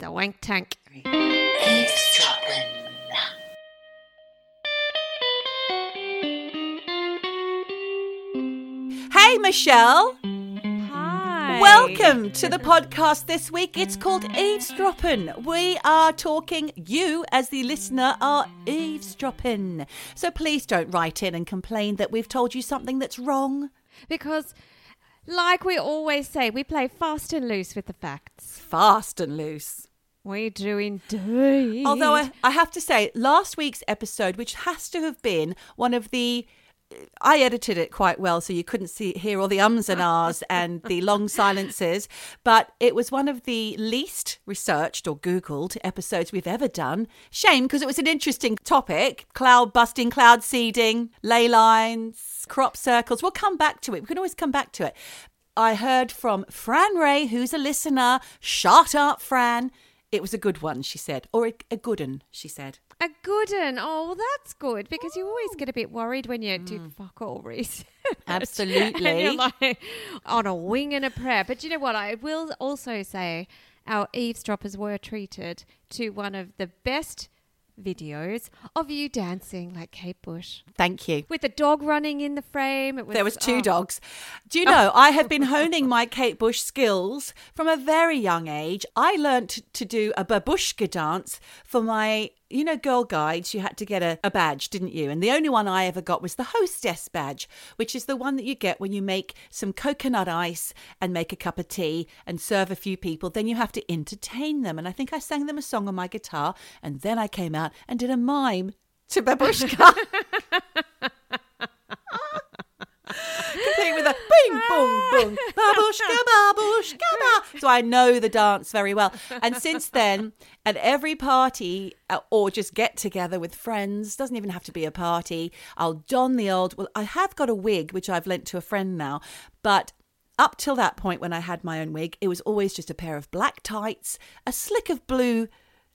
The wank tank. Eavesdropping. Hey, Michelle. Hi. Welcome to the podcast this week. It's called Eavesdropping. We are talking, you as the listener are eavesdropping. So please don't write in and complain that we've told you something that's wrong. Because, like we always say, we play fast and loose with the facts. Fast and loose. We do indeed. Although I have to say, last week's episode, which has to have been one of the... I edited it quite well, so you couldn't hear all the ums and ahs and the long silences, but it was one of the least researched or Googled episodes we've ever done. Shame, because it was an interesting topic. Cloud busting, cloud seeding, ley lines, crop circles. We'll come back to it. We can always come back to it. I heard from Fran Ray, who's a listener. Shut up, Fran. It was a good one, she said. Or a good one, she said. A good one. Oh, well, that's good, because you always get a bit worried when you do fuck all research. Absolutely. And you're like on a wing and a prayer. But you know what? I will also say our eavesdroppers were treated to one of the best videos of you dancing like Kate Bush. Thank you. With the dog running in the frame. There was two dogs. Do you know, I had been honing my Kate Bush skills from a very young age. I learnt to do a Babushka dance for my, you know, Girl Guides. You had to get a badge, didn't you? And the only one I ever got was the hostess badge, which is the one that you get when you make some coconut ice and make a cup of tea and serve a few people. Then you have to entertain them. And I think I sang them a song on my guitar, and then I came out and did a mime to Babushka. With a bing, boom, boom, Babushka, Babushka, Babushka. So I know the dance very well. And since then, at every party or just get together with friends, doesn't even have to be a party, I'll don the old, well, I have got a wig, which I've lent to a friend now, but up till that point when I had my own wig, it was always just a pair of black tights, a slick of blue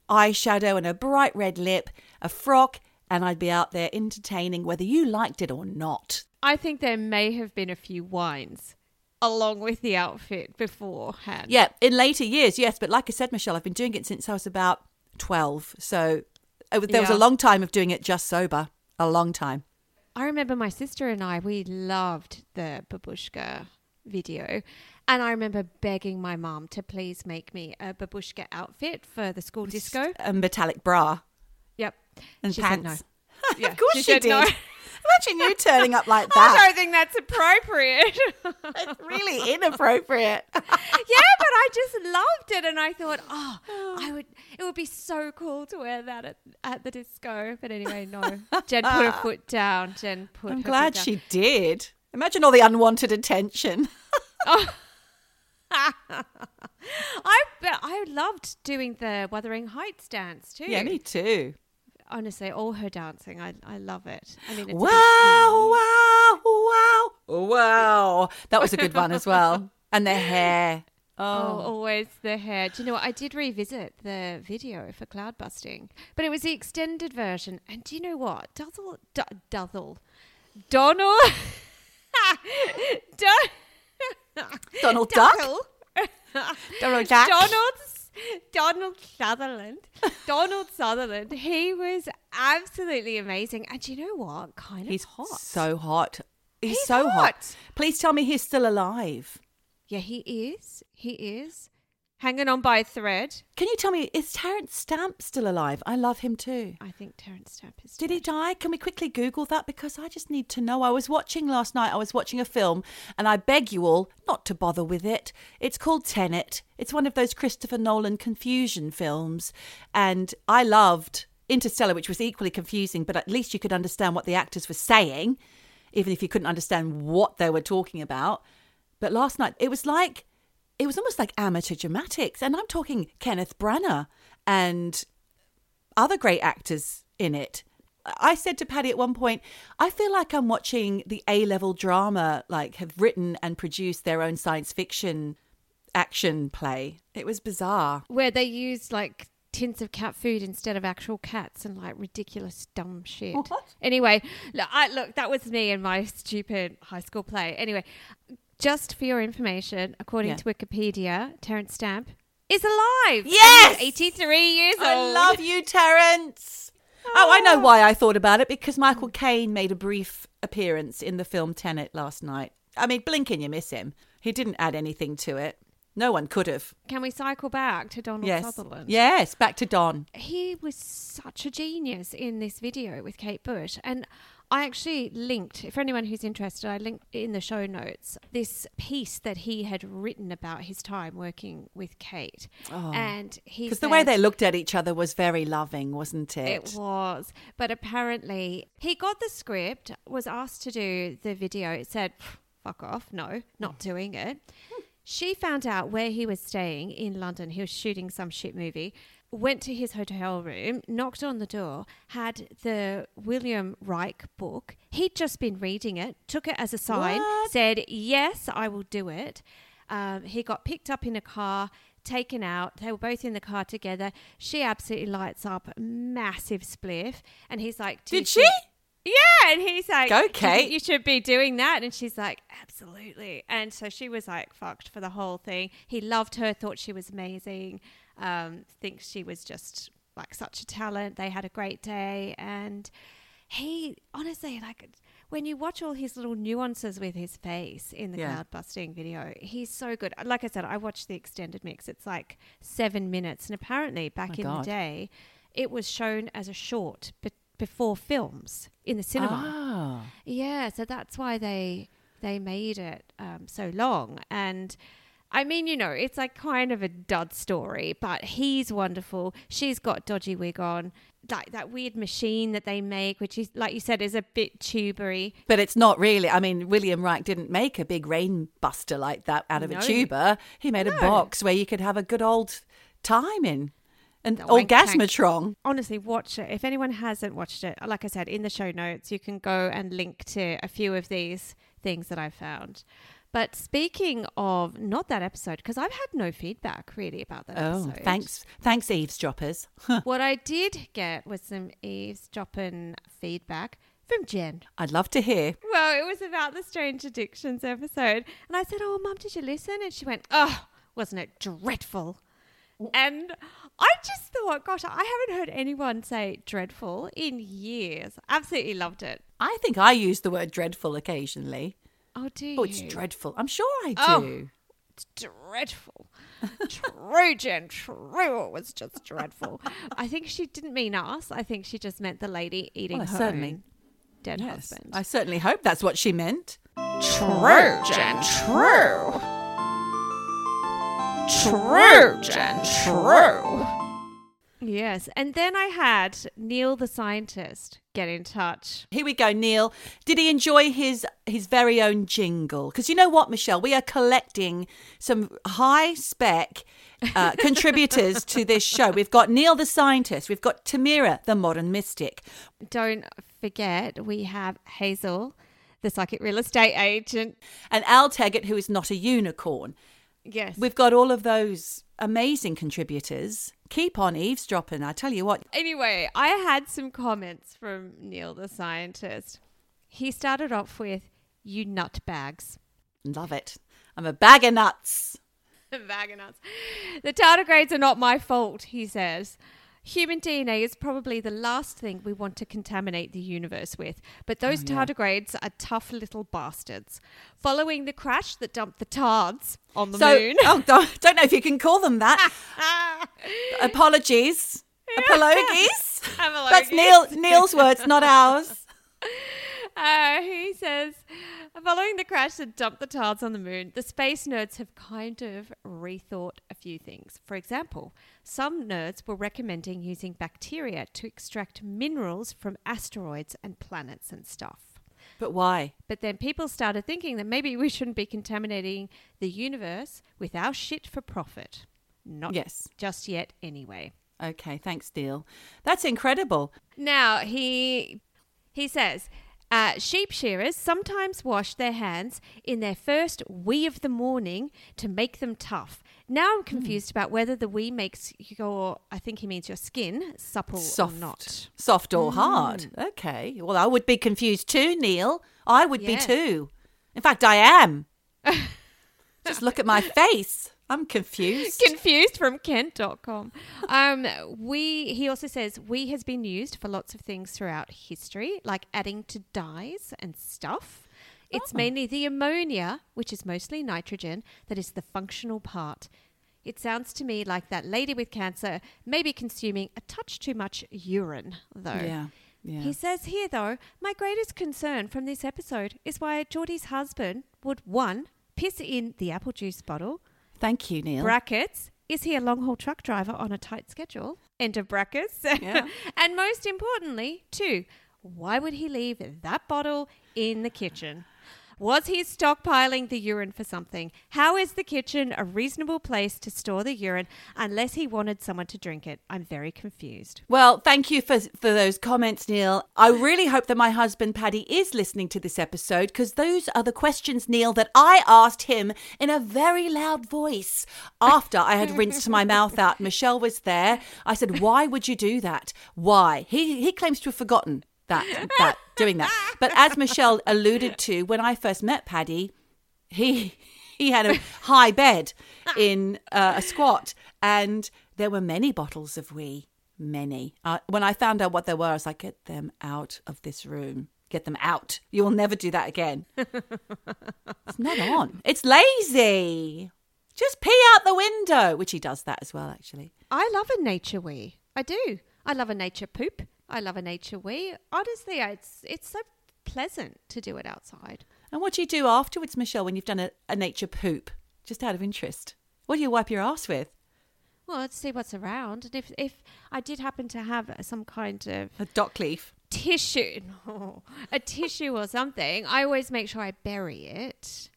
eyeshadow and a bright red lip, a frock, and I'd be out there entertaining whether you liked it or not. I think there may have been a few wines along with the outfit beforehand. Yeah, in later years, yes. But like I said, Michelle, I've been doing it since I was about 12. So there was a long time of doing it just sober, a long time. I remember my sister and I, we loved the Babushka video. And I remember begging my mum to please make me a Babushka outfit for the school disco. A metallic bra. Yep. And she pants. Said no. Yeah. Of course she did. No. Imagine you turning up like that. I don't think that's appropriate. It's really inappropriate. Yeah, but I just loved it, and I thought, it would be so cool to wear that at the disco. But anyway, no. Jen put her foot down. I'm glad she did. Imagine all the unwanted attention. I loved doing the Wuthering Heights dance too. Yeah, me too. Honestly, all her dancing, I love it. I mean, it's wow. That was a good one as well. And the hair. Oh, always the hair. Do you know what? I did revisit the video for cloud busting, but it was the extended version. And do you know what? Donald Sutherland, he was absolutely amazing. And do you know what? He's hot. So hot. He's so hot. Please tell me he's still alive. Yeah, he is. He is. Hanging on by a thread. Can you tell me, is Terence Stamp still alive? I love him too. I think Terence Stamp is dead. Did he die? Can we quickly Google that? Because I just need to know. I was watching last night, I was watching a film, and I beg you all not to bother with it. It's called Tenet. It's one of those Christopher Nolan confusion films. And I loved Interstellar, which was equally confusing, but at least you could understand what the actors were saying, even if you couldn't understand what they were talking about. But last night, it was almost like amateur dramatics. And I'm talking Kenneth Branagh and other great actors in it. I said to Paddy at one point, I feel like I'm watching the A-level drama, like have written and produced their own science fiction action play. It was bizarre. Where they used like tins of cat food instead of actual cats and like ridiculous dumb shit. What? Anyway, look, that was me and my stupid high school play. Anyway, just for your information, according to Wikipedia, Terence Stamp is alive. Yes! 83 years old. I love you, Terence. Oh, I know why I thought about it, because Michael Caine made a brief appearance in the film Tenet last night. I mean, blink and you miss him. He didn't add anything to it. No one could have. Can we cycle back to Donald Sutherland? Yes, back to Don. He was such a genius in this video with Kate Bush. And I actually linked, for anyone who's interested, I linked in the show notes this piece that he had written about his time working with Kate. And he because the way they looked at each other was very loving, wasn't it? It was. But apparently he got the script, was asked to do the video. It said, fuck off, no, not doing it. She found out where he was staying in London. He was shooting some shit movie. Went to his hotel room, knocked on the door, had the William Reich book. He'd just been reading it, took it as a sign, said, yes, I will do it. He got picked up in a car, taken out. They were both in the car together. She absolutely lights up, massive spliff. And he's like, did she? Yeah, and he's like, okay, you should be doing that. And she's like, absolutely. And so she was like fucked for the whole thing. He loved her, thought she was amazing. Thinks she was just like such a talent. They had a great day, and he honestly, like, when you watch all his little nuances with his face in the cloud busting video, he's so good. Like I said, I watched the extended mix. It's like 7 minutes, and apparently back the day, it was shown as a short before films in the cinema. Yeah, so that's why they made it so long. And I mean, you know, it's like kind of a dud story, but he's wonderful. She's got dodgy wig on, like that weird machine that they make, which is, like you said, is a bit tubery. But it's not really. I mean, William Reich didn't make a big rain buster like that out of a tuber. He made a box where you could have a good old time in. And orgasmatron. Honestly, watch it. If anyone hasn't watched it, like I said, in the show notes, you can go and link to a few of these things that I found. But speaking of not that episode, because I've had no feedback really about that episode. Oh, thanks, eavesdroppers. What I did get was some eavesdropping feedback from Jen. I'd love to hear. Well, it was about the Strange Addictions episode. And I said, oh, Mum, did you listen? And she went, oh, wasn't it dreadful? And I just thought, gosh, I haven't heard anyone say dreadful in years. Absolutely loved it. I think I use the word dreadful occasionally. Oh, do you? Oh, it's dreadful. I'm sure I do. Oh, it's dreadful. True, Jen, true. It was just dreadful. I think she didn't mean us. I think she just meant the lady eating her own dead husband. I certainly hope that's what she meant. True, Jen, true. True, Jen, true. Yes, and then I had Neil the Scientist get in touch. Here we go, Neil. Did he enjoy his very own jingle? Because you know what, Michelle? We are collecting some high-spec contributors to this show. We've got Neil the Scientist. We've got Tamira, the Modern Mystic. Don't forget, we have Hazel, the Psychic Real Estate Agent. And Al Teggett, who is not a unicorn. Yes. We've got all of those amazing contributors. Keep on eavesdropping, I tell you what. Anyway, I had some comments from Neil the Scientist. He started off with, you nut bags. Love it. I'm a bag of nuts. A bag of nuts. The tardigrades are not my fault, he says. Human DNA is probably the last thing we want to contaminate the universe with, but those tardigrades are tough little bastards. Following the crash that dumped the tards on the moon. Oh, don't know if you can call them that. Apologies. Apologies. That's Neil's words, not ours. He says, following the crash that dumped the tards on the moon, the space nerds have kind of rethought a few things. For example, some nerds were recommending using bacteria to extract minerals from asteroids and planets and stuff. But why? But then people started thinking that maybe we shouldn't be contaminating the universe with our shit for profit. Not just yet anyway. Okay, thanks, Neil. That's incredible. Now, he says, sheep shearers sometimes wash their hands in their first wee of the morning to make them tough. Now I'm confused about whether the wee makes your, I think he means your skin, supple or not. Soft or hard. Okay. Well, I would be confused too, Neil. I would be too. In fact, I am. Just look at my face. I'm confused. Confused from Kent.com. He also says, "We" has been used for lots of things throughout history, like adding to dyes and stuff. It's mainly the ammonia, which is mostly nitrogen, that is the functional part. It sounds to me like that lady with cancer may be consuming a touch too much urine, though. Yeah. He says here, though, my greatest concern from this episode is why Geordie's husband would, one, piss in the apple juice bottle. Thank you, Neil. Brackets. Is he a long-haul truck driver on a tight schedule? End of brackets. Yeah. And most importantly, two, why would he leave that bottle in the kitchen? Was he stockpiling the urine for something? How is the kitchen a reasonable place to store the urine unless he wanted someone to drink it? I'm very confused. Well, thank you for those comments, Neil. I really hope that my husband, Paddy, is listening to this episode, because those are the questions, Neil, that I asked him in a very loud voice after I had rinsed my mouth out. Michelle was there. I said, why would you do that? Why? He claims to have forgotten that doing that. But as Michelle alluded to, when I first met Paddy, he had a high bed in a squat, and there were many bottles of wee, many. When I found out what there were, I was like, get them out of this room. Get them out. You will never do that again. It's not on. It's lazy. Just pee out the window, which he does that as well, actually. I love a nature wee. I do. I love a nature poop. I love a nature wee. Honestly, it's so pleasant to do it outside. And what do you do afterwards, Michelle, when you've done a nature poop? Just out of interest. What do you wipe your ass with? Well, let's see what's around. And if I did happen to have some kind of... a dock leaf. Tissue or something, I always make sure I bury it.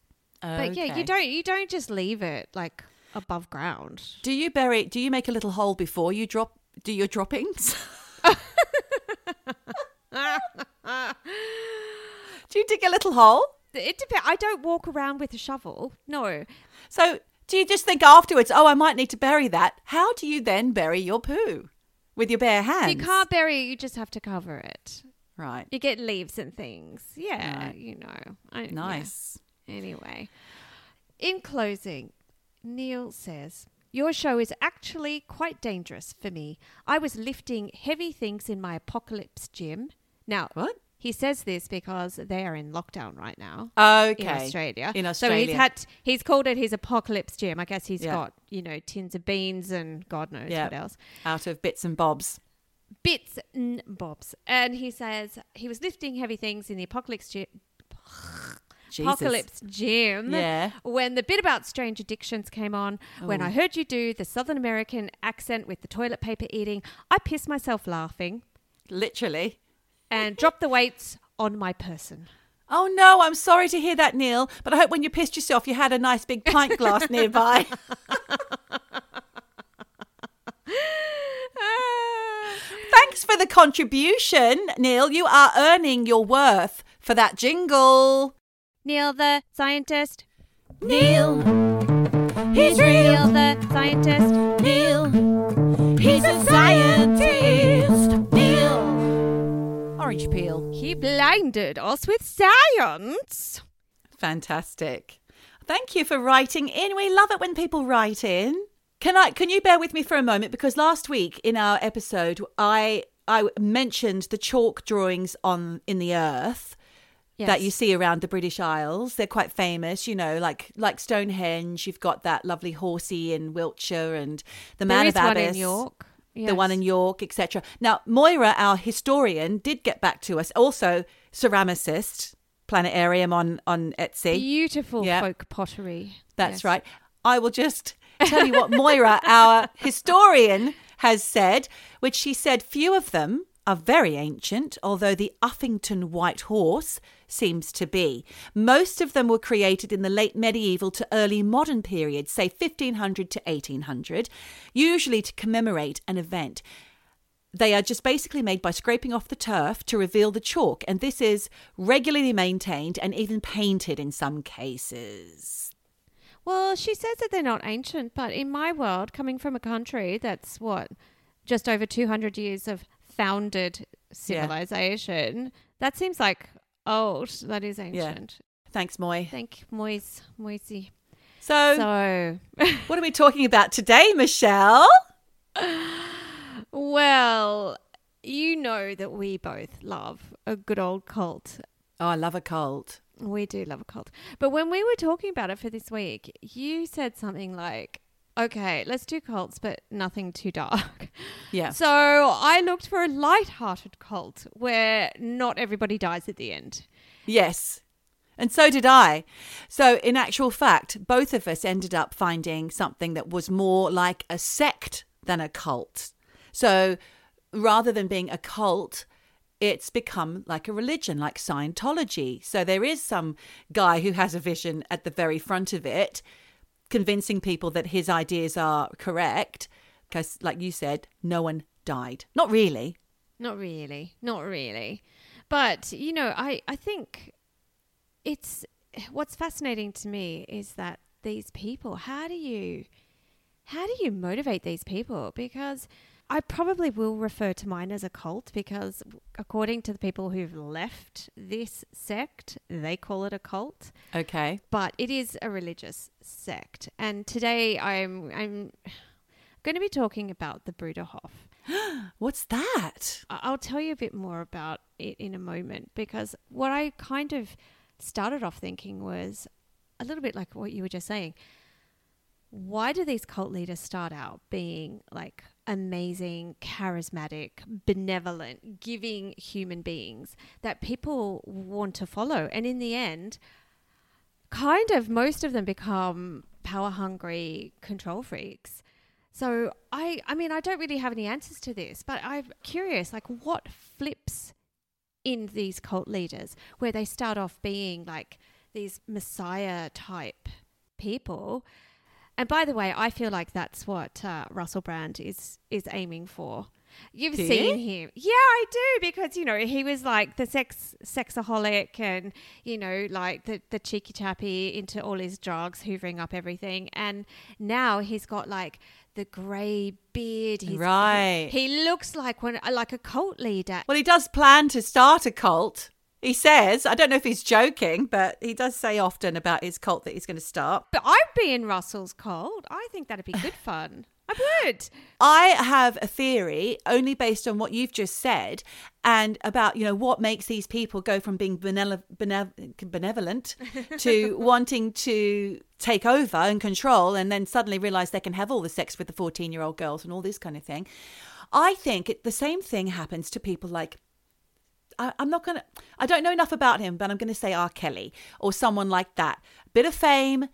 Okay. But yeah, you don't just leave it like above ground. Do you make a little hole before you do your droppings? Do you dig a little hole? It depends. I don't walk around with a shovel. No. So do you just think afterwards, oh, I might need to bury that? How do you then bury your poo? With your bare hands? You can't bury it. You just have to cover it. Right. You get leaves and things. Yeah, right. You know. Nice. Yeah. Anyway. In closing, Neil says... your show is actually quite dangerous for me. I was lifting heavy things in my apocalypse gym. Now, what? He says this because they are in lockdown right now. Okay. In Australia. So he's called it his apocalypse gym. I guess he's got, tins of beans and God knows what else. Out of bits and bobs. And he says he was lifting heavy things in the apocalypse gym. Apocalypse Gym. Yeah. When the bit about strange addictions came on, when I heard you do the Southern American accent with the toilet paper eating, I pissed myself laughing. Literally. And dropped the weights on my person. Oh no, I'm sorry to hear that, Neil, but I hope when you pissed yourself you had a nice big pint glass nearby. Thanks for the contribution, Neil. You are earning your worth for that jingle. Neil the Scientist. Neil, he's real. Neil the Scientist. Neil, he's a scientist. Neil. Orange peel. He blinded us with science. Fantastic. Thank you for writing in. We love it when people write in. Can you bear with me for a moment? Because last week in our episode, I mentioned the chalk drawings in the earth. Yes. That you see around the British Isles. They're quite famous, like Stonehenge. You've got that lovely horsey in Wiltshire and the Man of Abbas. There is one in York. Yes. The one in York, etc. Now, Moira, our historian, did get back to us. Also, ceramicist, planetarium on Etsy. Beautiful folk pottery. That's right. I will just tell you what Moira, our historian, has said, which she said few of them are very ancient, although the Uffington White Horse seems to be. Most of them were created in the late medieval to early modern period, say 1500 to 1800, usually to commemorate an event. They are just basically made by scraping off the turf to reveal the chalk, and this is regularly maintained and even painted in some cases. Well, she says that they're not ancient, but in my world, coming from a country that's, just over 200 years of founded civilization. Yeah. That seems like old. That is ancient. Yeah. Thanks, Moy. Thank Moy's. Moisey. So what are we talking about today, Michelle? Well, you know that we both love a good old cult. Oh, I love a cult. We do love a cult. But when we were talking about it for this week, you said something like, okay, let's do cults, but nothing too dark. Yeah. So I looked for a light-hearted cult where not everybody dies at the end. Yes. And so did I. So in actual fact, both of us ended up finding something that was more like a sect than a cult. So rather than being a cult, it's become like a religion, like Scientology. So there is some guy who has a vision at the very front of it, convincing people that his ideas are correct, because like you said, no one died. Not really. But, you know, I think it's what's fascinating to me is that these people, how do you motivate these people? Because I probably will refer to mine as a cult, because according to the people who've left this sect, they call it a cult. Okay. But it is a religious sect. And today I'm going to be talking about the Bruderhof. What's that? I'll tell you a bit more about it in a moment, because what I kind of started off thinking was a little bit like what you were just saying. Why do these cult leaders start out being like amazing, charismatic, benevolent, giving human beings that people want to follow? And in the end, kind of most of them become power-hungry control freaks. So I mean, I don't really have any answers to this, but I'm curious, like what flips in these cult leaders where they start off being like these messiah type people. And by the way, I feel like that's what Russell Brand is aiming for. You've seen him. Yeah, I do, because, you know, he was like the sexaholic and, you know, like the cheeky chappy into all his drugs, hoovering up everything. And now he's got like the grey beard. Right. He looks like like a cult leader. Well, he does plan to start a cult. He says, I don't know if he's joking, but he does say often about his cult that he's going to start. But I'd be in Russell's cult. I think that'd be good fun. I would. I have a theory only based on what you've just said and about, you know, what makes these people go from being benevolent to wanting to take over and control, and then suddenly realise they can have all the sex with the 14-year-old girls and all this kind of thing. I think the same thing happens to people like, I don't know enough about him, but I'm going to say R. Kelly or someone like that. Bit of fame,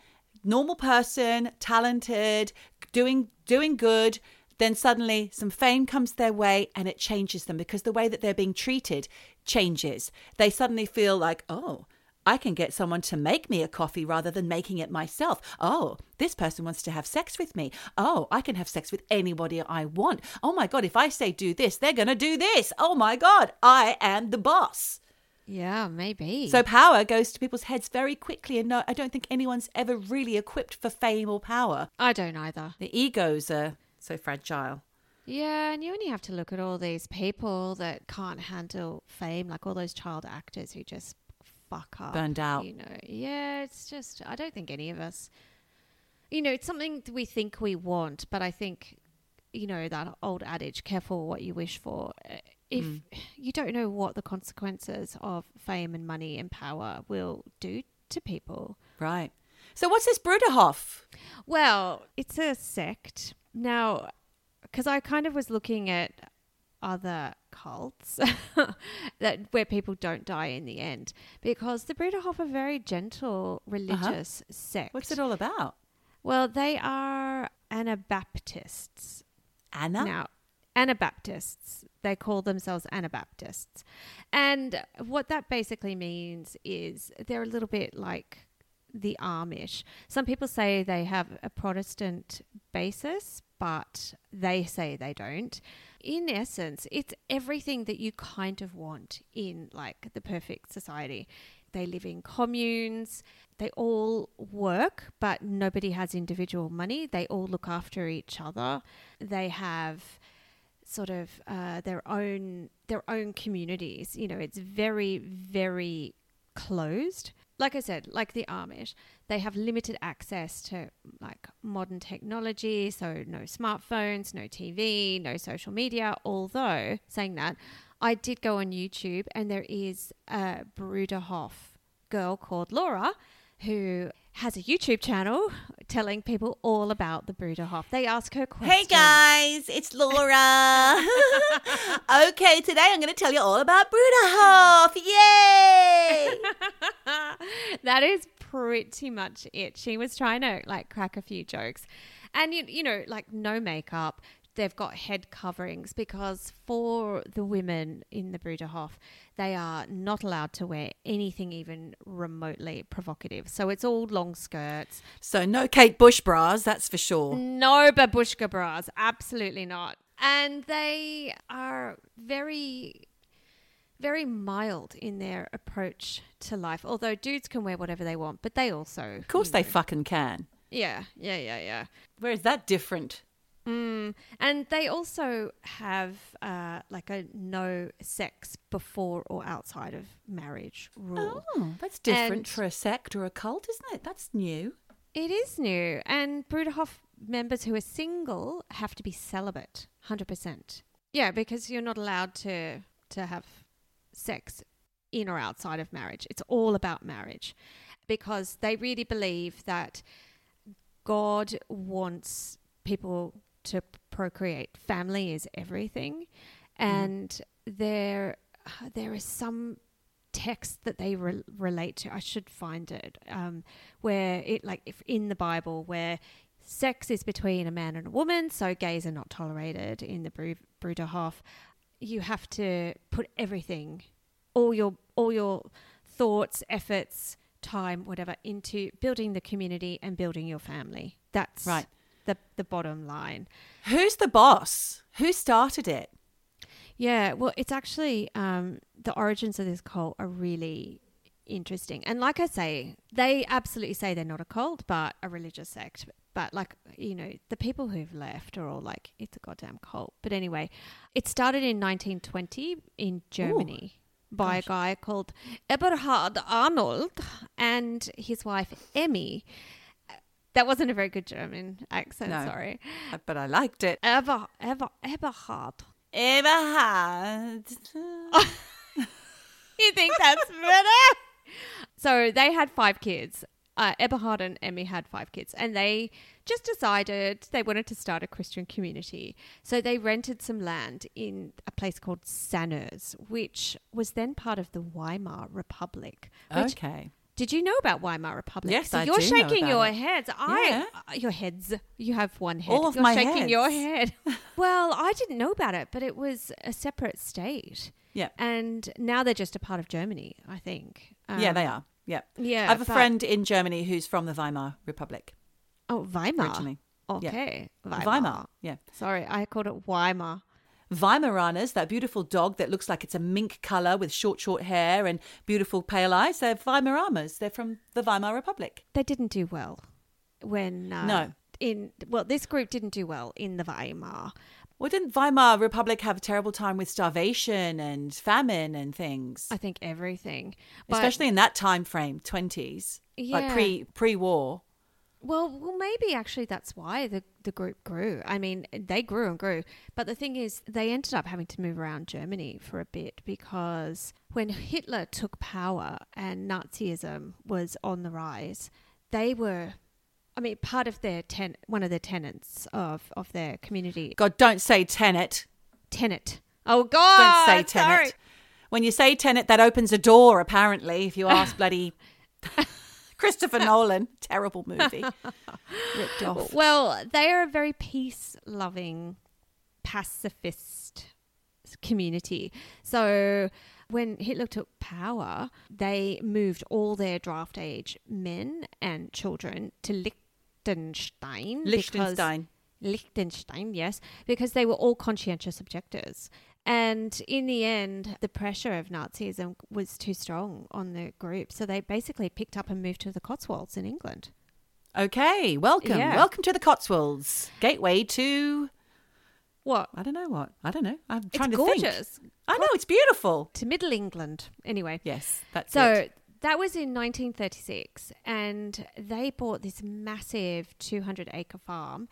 normal person, talented, doing good. Then suddenly some fame comes their way and it changes them, because the way that they're being treated changes. They suddenly feel like, oh, I can get someone to make me a coffee rather than making it myself. Oh, this person wants to have sex with me. Oh, I can have sex with anybody I want. Oh my God, if I say do this, they're going to do this. Oh my God, I am the boss. Yeah, maybe. So power goes to people's heads very quickly, and no, I don't think anyone's ever really equipped for fame or power. I don't either. The egos are so fragile. Yeah, and you only have to look at all these people that can't handle fame, like all those child actors who just fuck up, burned out, you know. Yeah, it's just, I don't think any of us, you know, it's something that we think we want, but I think, you know, that old adage, careful what you wish for. If you don't know what the consequences of fame and money and power will do to people. Right. So what's this Bruderhof? Well, it's a sect. Now, because I kind of was looking at other cults where people don't die in the end, because the Bruderhof are very gentle religious sect. What's it all about? Well, they are Anabaptists. Now, Anabaptists. They call themselves Anabaptists. And what that basically means is they're a little bit like the Amish. Some people say they have a Protestant basis, but they say they don't. In essence, it's everything that you kind of want in like the perfect society. They live in communes. They all work, but nobody has individual money. They all look after each other. They have sort of their own communities. You know, it's very, very closed. like I said, like the Amish, they have limited access to like modern technology. So no smartphones, no TV, no social media. Although, saying that, I did go on YouTube and there is a Bruderhof girl called Laura who has a YouTube channel telling people all about the Bruderhof. They ask her questions. Hey guys, it's Laura. Okay, today I'm going to tell you all about Bruderhof. Yay! That is pretty much it. She was trying to like crack a few jokes. And you know, like no makeup. They've got head coverings because for the women in the Bruderhof, they are not allowed to wear anything even remotely provocative. So it's all long skirts. So no Kate Bush bras, that's for sure. No Babushka bras, absolutely not. And they are very, very mild in their approach to life. Although dudes can wear whatever they want, but they also... Of course they fucking can. Yeah. Where is that different? And they also have like a no sex before or outside of marriage rule. Oh, that's different for a sect or a cult, isn't it? That's new. It is new. And Bruderhof members who are single have to be celibate, 100%. Yeah, because you're not allowed to have sex in or outside of marriage. It's all about marriage because they really believe that God wants people to procreate. Family is everything. And there is some text that they relate to. I should find it where it like if in the Bible where sex is between a man and a woman, so gays are not tolerated in the Bruderhof. You have to put everything, all your thoughts, efforts, time, whatever, into building the community and building your family. That's right. The bottom line. Who's the boss? Who started it? Yeah, well, it's actually the origins of this cult are really interesting. And like I say, they absolutely say they're not a cult, but a religious sect. But like, you know, the people who've left are all like, it's a goddamn cult. But anyway, it started in 1920 in Germany. Ooh. By a guy called Eberhard Arnold and his wife Emmy. That wasn't a very good German accent, no, sorry. But I liked it. Eberhard. You think that's better? So they had 5 kids. Eberhard and Emmy had 5 kids. And they just decided they wanted to start a Christian community. So they rented some land in a place called Sanners, which was then part of the Weimar Republic. Okay. Did you know about Weimar Republic? Yes, so I do know about it. You're shaking your heads. Your heads. You have one head. All of my heads. You're shaking your head. Well, I didn't know about it, but it was a separate state. Yeah. And now they're just a part of Germany, I think. Yeah, they are. Yeah. I have a friend in Germany who's from the Weimar Republic. Oh, Weimar. Originally. Okay. Yeah. Weimar. Yeah. Sorry, I called it Weimar. Weimaraners, that beautiful dog that looks like it's a mink colour with short hair and beautiful pale eyes. They're Weimaraners. They're from the Weimar Republic. They didn't do well when... this group didn't do well in the Weimar. Well, didn't Weimar Republic have a terrible time with starvation and famine and things? I think everything. Especially in that time frame, 20s, like pre-war. Well, maybe actually that's why the group grew. I mean, they grew and grew. But the thing is, they ended up having to move around Germany for a bit because when Hitler took power and Nazism was on the rise, they were, I mean, part of their one of the tenets of their community. God, don't say Tenet. Tenet. Oh, God. Don't say Tenet. Sorry. When you say Tenet, that opens a door, apparently, if you ask bloody... Christopher Nolan, terrible movie, ripped off. Well, they are a very peace-loving, pacifist community. So when Hitler took power, they moved all their draft-age men and children to Liechtenstein. Liechtenstein, yes, because they were all conscientious objectors. And in the end, the pressure of Nazism was too strong on the group. So they basically picked up and moved to the Cotswolds in England. Okay, welcome. Yeah. Welcome to the Cotswolds. Gateway to... What? I don't know what. I don't know. I'm trying to think. It's gorgeous. I know, it's beautiful. To Middle England. Anyway. Yes, that's it. So That was in 1936, and they bought this massive 200-acre farm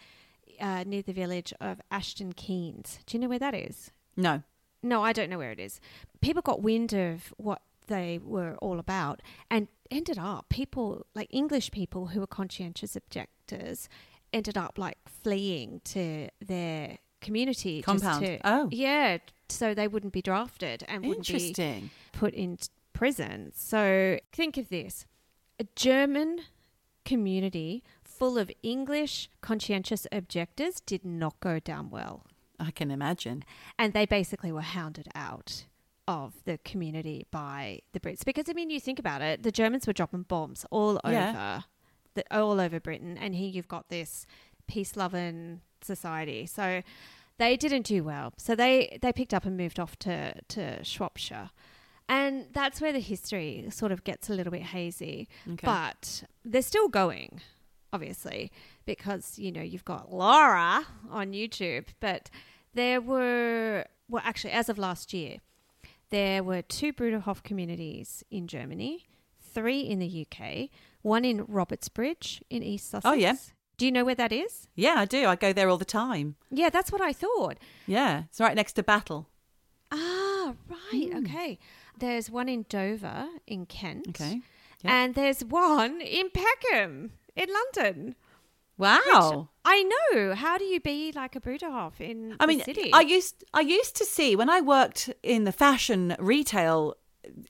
near the village of Ashton Keynes. Do you know where that is? No. No, I don't know where it is. People got wind of what they were all about and ended up, people, like English people who were conscientious objectors, ended up like fleeing to their community. Compound. Just to, yeah, so they wouldn't be drafted and wouldn't be put in prison. So think of this, a German community full of English conscientious objectors did not go down well. I can imagine. And they basically were hounded out of the community by the Brits. Because, I mean, you think about it, the Germans were dropping bombs all over, all over Britain. And here you've got this peace-loving society. So they didn't do well. So they picked up and moved off to Shropshire. And that's where the history sort of gets a little bit hazy. Okay. But they're still going, obviously, because, you know, you've got Laura on YouTube. But there were, well, actually, as of last year, there were 2 Bruderhof communities in Germany, 3 in the UK, one in Robertsbridge in East Sussex. Oh, yeah. Do you know where that is? Yeah, I do. I go there all the time. Yeah, that's what I thought. Yeah, it's right next to Battle. Ah, right. Mm. Okay. There's one in Dover in Kent. Okay. Yep. And there's one in Peckham in London. Wow. Which, I know. How do you be like a Bruderhof in the city? I used to see, when I worked in the fashion retail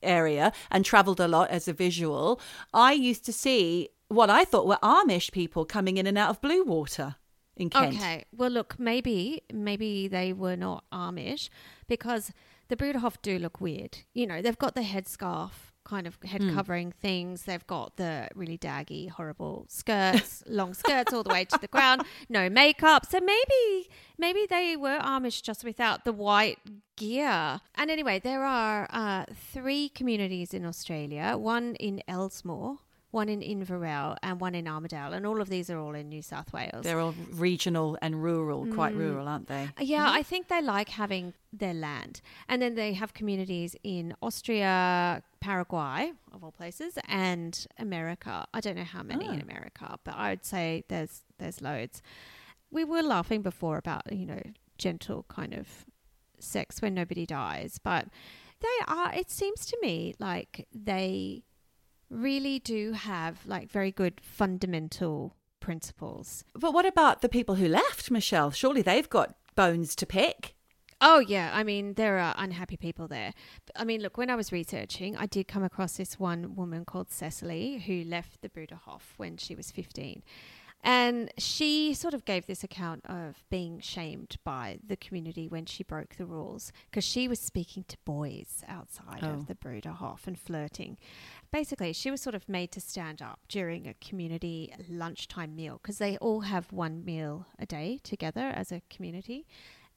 area and travelled a lot as a visual, I used to see what I thought were Amish people coming in and out of Blue Water in Kent. Okay. Well, look, maybe they were not Amish, because the Bruderhof do look weird. You know, they've got the headscarf, kind of head covering things. They've got the really daggy, horrible skirts, long skirts all the way to the ground, no makeup. So maybe they were Amish, just without the white gear. And anyway, there are 3 communities in Australia, one in Elsmore, one in Inverell and one in Armidale. And all of these are all in New South Wales. They're all regional and rural, quite rural, aren't they? Yeah, I think they like having their land. And then they have communities in Austria, Paraguay, of all places, and America. I don't know how many in America, but I would say there's loads. We were laughing before about, you know, gentle kind of sex when nobody dies. But they are, it seems to me, like they really do have like very good fundamental principles. But what about the people who left, Michelle? Surely they've got bones to pick. Oh, yeah. I mean, there are unhappy people there. I mean, look, when I was researching, I did come across this one woman called Cecily who left the Bruderhof when she was 15. And she sort of gave this account of being shamed by the community when she broke the rules, because she was speaking to boys outside of the Bruderhof and flirting. Basically, she was sort of made to stand up during a community lunchtime meal, because they all have one meal a day together as a community.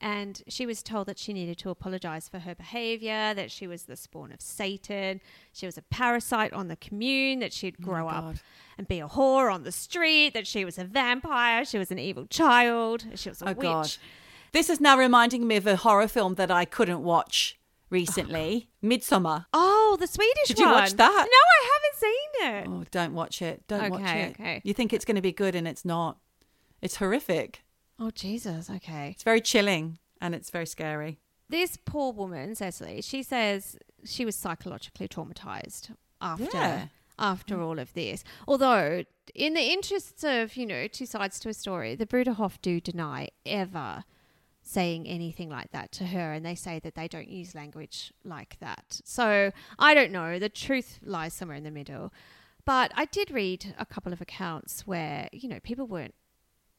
And she was told that she needed to apologise for her behaviour, that she was the spawn of Satan, she was a parasite on the commune, that she'd grow up and be a whore on the street, that she was a vampire, she was an evil child, she was a witch. God. This is now reminding me of a horror film that I couldn't watch recently, Midsommar. Oh, the Swedish one. Did you watch that? No, I haven't seen it. Oh, don't watch it. Don't watch it. Okay. You think it's going to be good and it's not. It's horrific. Oh, Jesus. Okay. It's very chilling and it's very scary. This poor woman, Cecily, she says she was psychologically traumatized after all of this. Although, in the interests of, you know, two sides to a story, the Bruderhof do deny ever saying anything like that to her, and they say that they don't use language like that. So, I don't know. The truth lies somewhere in the middle. But I did read a couple of accounts where, you know, people weren't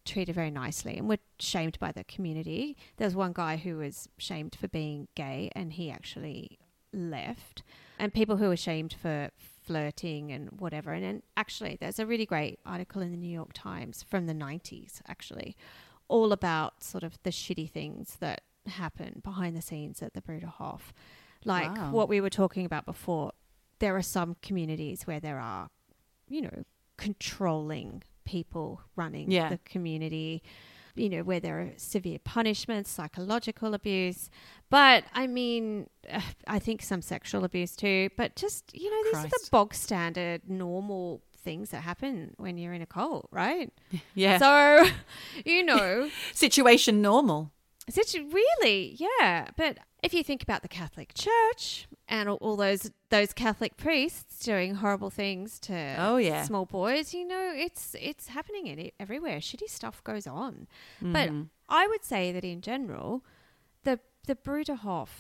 treated very nicely and were shamed by the community. There was one guy who was shamed for being gay and he actually left. And people who were shamed for flirting and whatever. And then actually there's a really great article in the New York Times from the 90s actually, all about sort of the shitty things that happen behind the scenes at the Bruderhof. Like what we were talking about before, there are some communities where there are, you know, controlling people running the community. you know, where there are severe punishments, psychological abuse. But, I mean, I think some sexual abuse too. But just, you know, these are the bog standard normal things that happen when you're in a cult, right? Yeah. So, you know. Situation normal. Really, yeah. But if you think about the Catholic Church and all those Catholic priests doing horrible things to small boys, you know, it's happening everywhere. Shitty stuff goes on. Mm-hmm. But I would say that in general, the Bruderhof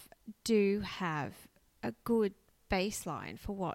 do have a good baseline for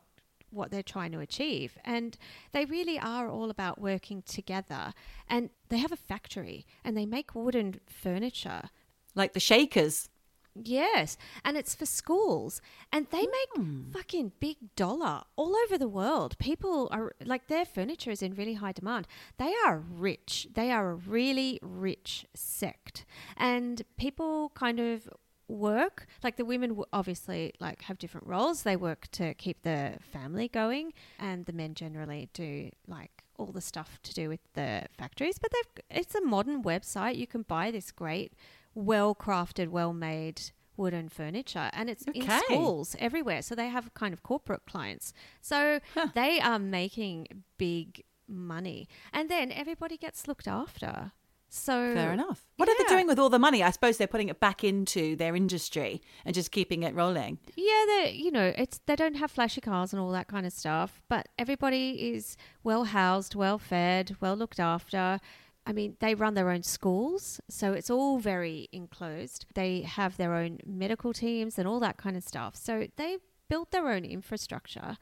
what they're trying to achieve, and they really are all about working together, and they have a factory and they make wooden furniture like the Shakers, yes, and it's for schools, and they make fucking big dollar all over the world. People are like, their furniture is in really high demand. They are rich. They are a really rich sect, and people kind of work, like the women obviously like have different roles. They work to keep the family going, and the men generally do like all the stuff to do with the factories. But it's a modern website. You can buy this great, well-crafted, well-made wooden furniture, and it's in schools everywhere. So they have kind of corporate clients. So they are making big money, and then everybody gets looked after. So fair enough. What are they doing with all the money? I suppose they're putting it back into their industry and just keeping it rolling. Yeah, they don't have flashy cars and all that kind of stuff, but everybody is well housed, well fed, well looked after. I mean, they run their own schools, so it's all very enclosed. They have their own medical teams and all that kind of stuff. So they build their own infrastructure.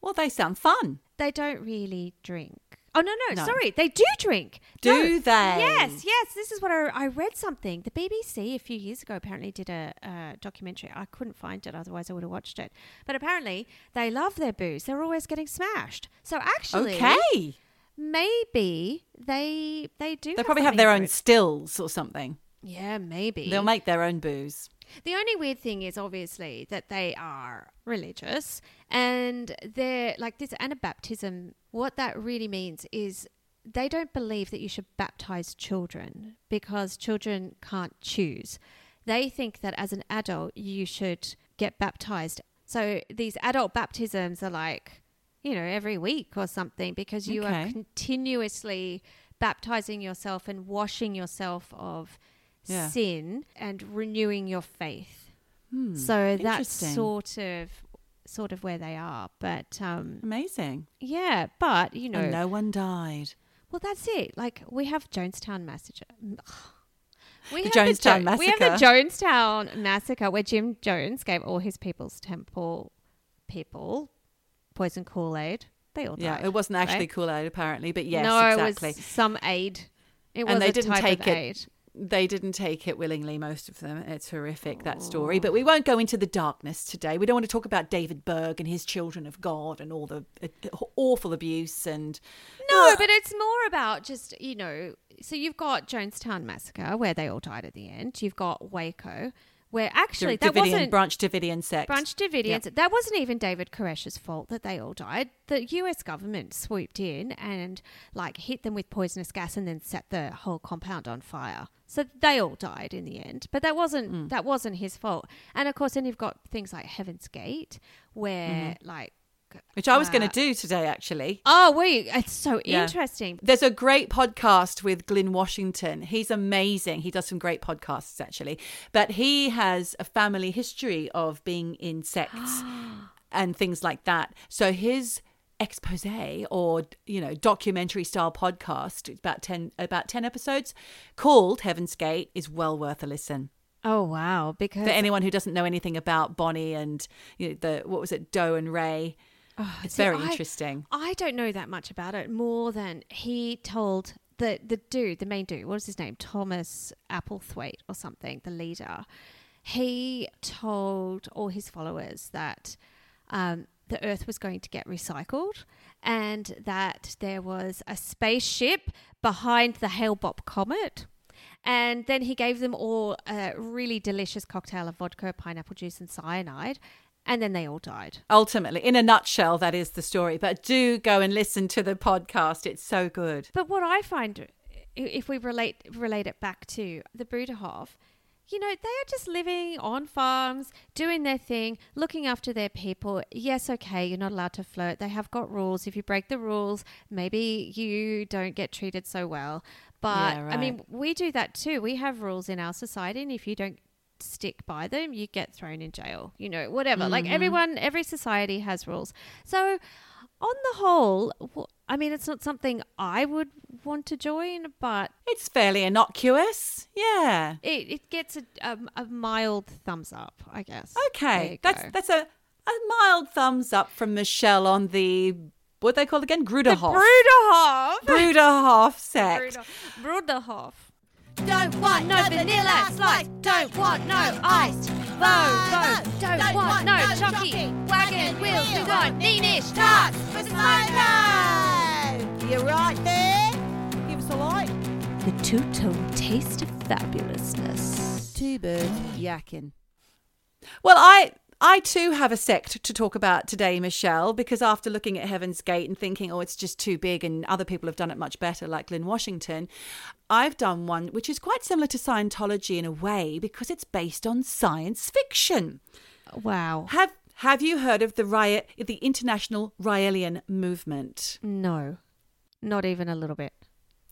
Well, they sound fun. They don't really drink. Oh, no, sorry. They do drink. Do they? Yes. This is what I read something. The BBC a few years ago apparently did a documentary. I couldn't find it, otherwise I would have watched it. But apparently they love their booze. They're always getting smashed. So actually, maybe they do. They probably have their own stills or something. Yeah, maybe. They'll make their own booze. The only weird thing is obviously that they are religious, and they're like this Anabaptism. What that really means is they don't believe that you should baptize children because children can't choose. They think that as an adult you should get baptized. So these adult baptisms are like, you know, every week or something, because you are continuously baptizing yourself and washing yourself of sin and renewing your faith. So that's sort of where they are. But amazing. Yeah, but you know, and no one died. Well, that's it. Like we have Jonestown Massacre. We have the Jonestown Massacre, where Jim Jones gave all his People's Temple people poison Kool-Aid. They all died. Yeah, it wasn't actually Kool-Aid apparently, but yes, exactly. It was some aid. It was a type of aid. They didn't take it willingly, most of them. It's horrific, that story. But we won't go into the darkness today. We don't want to talk about David Berg and his Children of God and all the awful abuse. And no, but it's more about just, you know, so you've got Jonestown Massacre, where they all died at the end. You've got Waco, where actually that wasn't... Branch Davidian sect. That wasn't even David Koresh's fault that they all died. The US government swooped in and like hit them with poisonous gas and then set the whole compound on fire. So they all died in the end, but that wasn't that wasn't his fault. And of course, then you've got things like Heaven's Gate, where which I was going to do today, actually. It's so interesting. There's a great podcast with Glyn Washington. He's amazing. He does some great podcasts, actually, but he has a family history of being in sects and things like that. So his expose, or you know, documentary style podcast, about 10 episodes, called Heaven's Gate, is well worth a listen. Oh wow. Because for anyone who doesn't know anything about Bonnie and, you know, the what was it, Doe and Ray, it's very interesting. I don't know that much about it, more than he told the main dude, what was his name, Thomas Applethwaite or something, the leader. He told all his followers that the Earth was going to get recycled, and that there was a spaceship behind the Hale-Bopp comet. And then he gave them all a really delicious cocktail of vodka, pineapple juice and cyanide. And then they all died. Ultimately, in a nutshell, that is the story. But do go and listen to the podcast. It's so good. But what I find if we relate it back to the Bruderhof, you know, they are just living on farms, doing their thing, looking after their people. Yes, okay, you're not allowed to flirt. They have got rules. If you break the rules, maybe you don't get treated so well. But, yeah, right. I mean, we do that too. We have rules in our society, and if you don't stick by them, you get thrown in jail, you know, whatever. Mm-hmm. Like every society has rules. So on the whole, I mean, it's not something I would want to join, but... It's fairly innocuous, yeah. It gets a mild thumbs up, I guess. Okay, that's a mild thumbs up from Michelle on the... What they called again? Bruderhof. The Bruderhof. Bruderhof sect. Bruderhof. Don't want no vanilla slice. Don't want no ice. Vote. Don't want no chucky. Wagon wheels. We want Neenish tarts for Smogo. You right there? Give us a like. The two-tone taste of fabulousness. Two birds yakking. Well, I too have a sect to talk about today, Michelle, because after looking at Heaven's Gate and thinking, oh, it's just too big and other people have done it much better, like Lynn Washington, I've done one which is quite similar to Scientology in a way because it's based on science fiction. Wow. Have you heard of the International Raelian Movement? No, not even a little bit.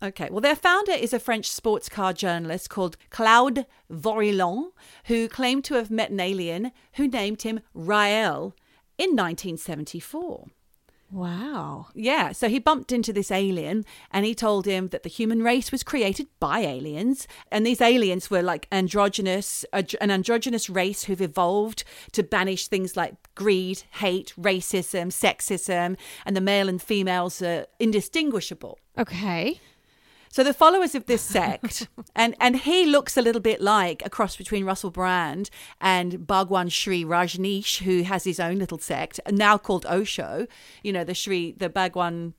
Okay, well, their founder is a French sports car journalist called Claude Vorilhon, who claimed to have met an alien who named him Raël in 1974. Wow. Yeah, so he bumped into this alien and he told him that the human race was created by aliens, and these aliens were like an androgynous race who've evolved to banish things like greed, hate, racism, sexism, and the male and females are indistinguishable. Okay. So the followers of this sect, and he looks a little bit like a cross between Russell Brand and Bhagwan Sri Rajneesh, who has his own little sect, now called Osho, you know, the Bhagwan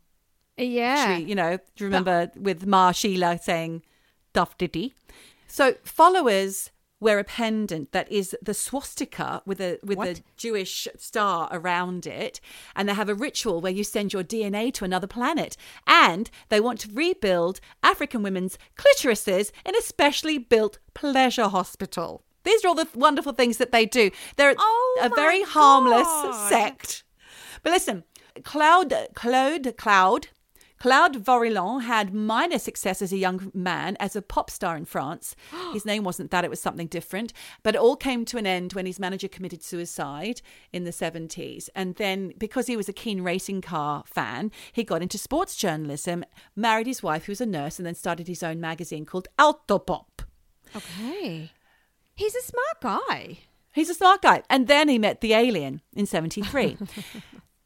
Sri, you know, do you remember with Ma Sheila saying, Duff Diddy? So followers wear a pendant that is the swastika with a Jewish star around it. And they have a ritual where you send your DNA to another planet. And they want to rebuild African women's clitorises in a specially built pleasure hospital. These are all the wonderful things that they do. They're a very harmless sect. But listen, Claude Vorilhon had minor success as a young man, as a pop star in France. His name wasn't that, it was something different. But it all came to an end when his manager committed suicide in the 70s. And then, because he was a keen racing car fan, he got into sports journalism, married his wife, who was a nurse, and then started his own magazine called Autopop. Okay. He's a smart guy. And then he met the alien in 73.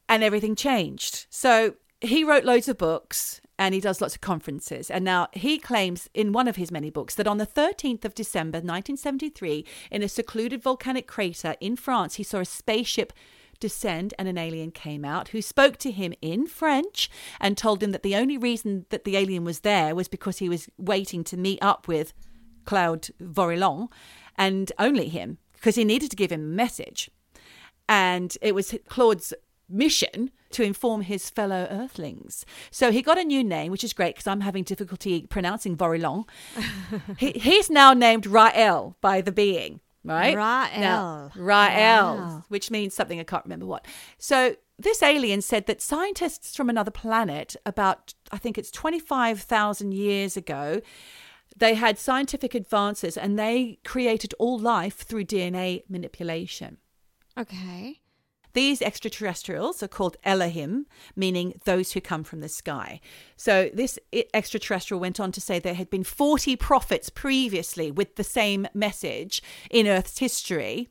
And everything changed. So... he wrote loads of books and he does lots of conferences. And now he claims in one of his many books that on the 13th of December 1973, in a secluded volcanic crater in France, he saw a spaceship descend and an alien came out who spoke to him in French and told him that the only reason that the alien was there was because he was waiting to meet up with Claude Vorilhon, and only him, because he needed to give him a message. And it was Claude's mission to inform his fellow earthlings. So he got a new name, which is great because I'm having difficulty pronouncing Vorilhon. He's now named Raël by the being, right? Raël, wow. Which means something I can't remember what. So this alien said that scientists from another planet about, I think it's 25,000 years ago, they had scientific advances and they created all life through DNA manipulation. Okay. These extraterrestrials are called Elohim, meaning those who come from the sky. So this extraterrestrial went on to say there had been 40 prophets previously with the same message in Earth's history,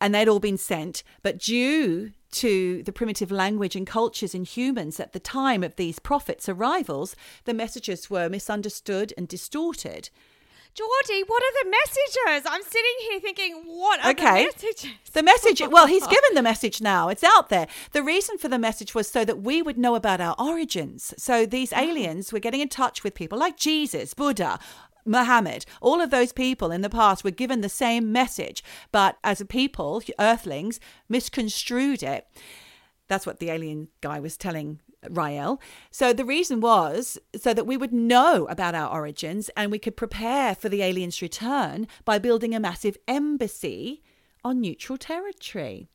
and they'd all been sent. But due to the primitive language and cultures in humans at the time of these prophets' arrivals, the messages were misunderstood and distorted. Geordie, what are the messages? I'm sitting here thinking, what are the messages? The message, well, he's given the message now. It's out there. The reason for the message was so that we would know about our origins. So these aliens were getting in touch with people like Jesus, Buddha, Muhammad. All of those people in the past were given the same message, but as a people, earthlings, misconstrued it. That's what the alien guy was telling Raël. So the reason was so that we would know about our origins and we could prepare for the aliens' return by building a massive embassy on neutral territory.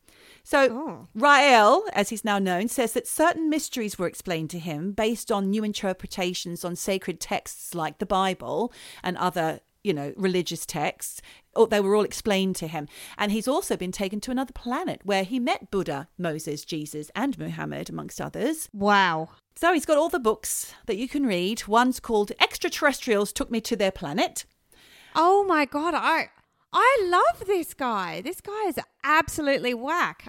So Raël, as he's now known, says that certain mysteries were explained to him based on new interpretations on sacred texts like the Bible and other, you know, religious texts. They were all explained to him. And he's also been taken to another planet where he met Buddha, Moses, Jesus and Muhammad, amongst others. Wow. So he's got all the books that you can read. One's called Extraterrestrials Took Me to Their Planet. Oh, my God. I love this guy. This guy is absolutely whack.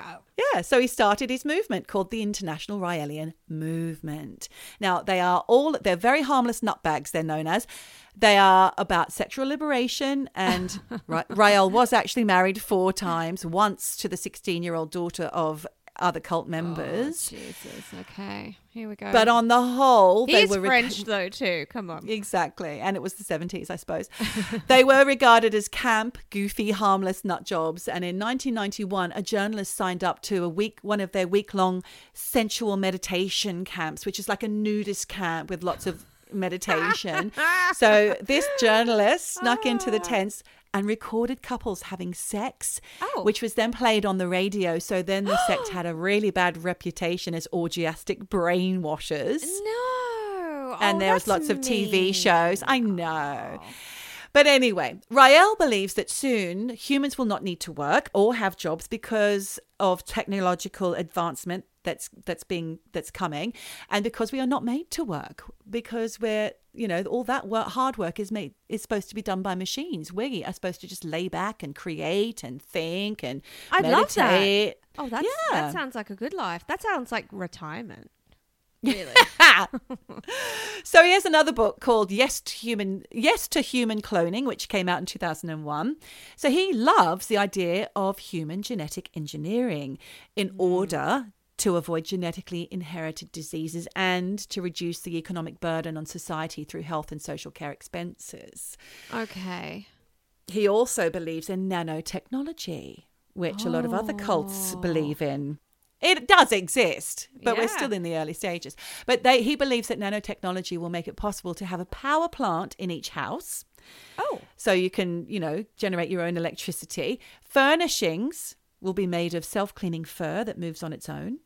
Yeah, so he started his movement called the International Raelian Movement. Now, they're very harmless nutbags, they're known as. They are about sexual liberation, and Raël was actually married 4 times, once to the 16-year-old daughter of other cult members. Oh, Jesus. Okay, here we go. But on the whole, they were French though too. Come on. Exactly. And it was the 70s, I suppose. They were regarded as camp, goofy, harmless nut jobs. And in 1991, a journalist signed up to one of their week-long sensual meditation camps, which is like a nudist camp with lots of meditation. So this journalist snuck into the tents and recorded couples having sex, which was then played on the radio. So then the sect had a really bad reputation as orgiastic brainwashers. No. And there was lots of TV shows. I know. Oh. But anyway, Raël believes that soon humans will not need to work or have jobs because of technological advancement that's coming, and because we are not made to work, because we're, you know, all that work, hard work is supposed to be done by machines. We are supposed to just lay back and create and think and meditate. Love that. Oh, that sounds like a good life. That sounds like retirement. Really. So he has another book called Yes to Human Cloning, which came out in 2001. So he loves the idea of human genetic engineering in order to avoid genetically inherited diseases and to reduce the economic burden on society through health and social care expenses. Okay. He also believes in nanotechnology, which a lot of other cults believe in. It does exist, but we're still in the early stages. But he believes that nanotechnology will make it possible to have a power plant in each house. Oh. So you can, you know, generate your own electricity. Furnishings will be made of self-cleaning fur that moves on its own.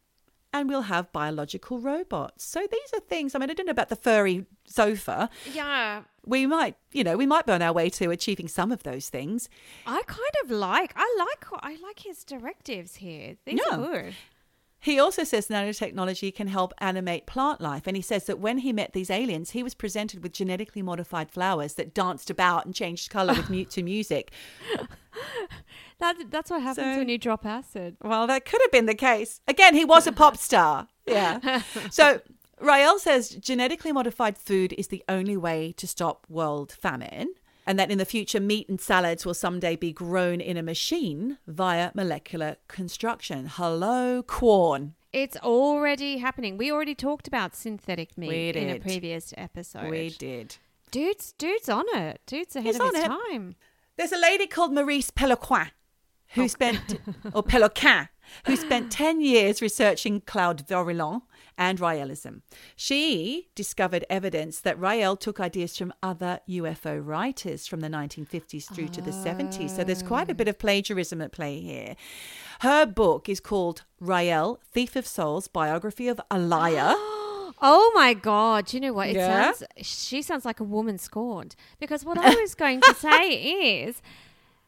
And we'll have biological robots. So these are things, I mean, I don't know about the furry sofa. Yeah. We might burn our way to achieving some of those things. I like his directives here. These are good. He also says nanotechnology can help animate plant life. And he says that when he met these aliens, he was presented with genetically modified flowers that danced about and changed colour to music. That's what happens when you drop acid. Well, that could have been the case. Again, he was a pop star. Yeah. So Raël says genetically modified food is the only way to stop world famine, and that in the future, meat and salads will someday be grown in a machine via molecular construction. Hello, corn. It's already happening. We already talked about synthetic meat in a previous episode. We did. Dude's on it. Dude's ahead of his time. There's a lady called Maurice Péloquin who spent 10 years researching Claude Vorilhon and Raëlism. She discovered evidence that Raël took ideas from other UFO writers from the 1950s through to the 70s. So there's quite a bit of plagiarism at play here. Her book is called Raël, Thief of Souls, Biography of a Liar. Oh, my God. Do you know what? She sounds like a woman scorned. Because what I was going to say is,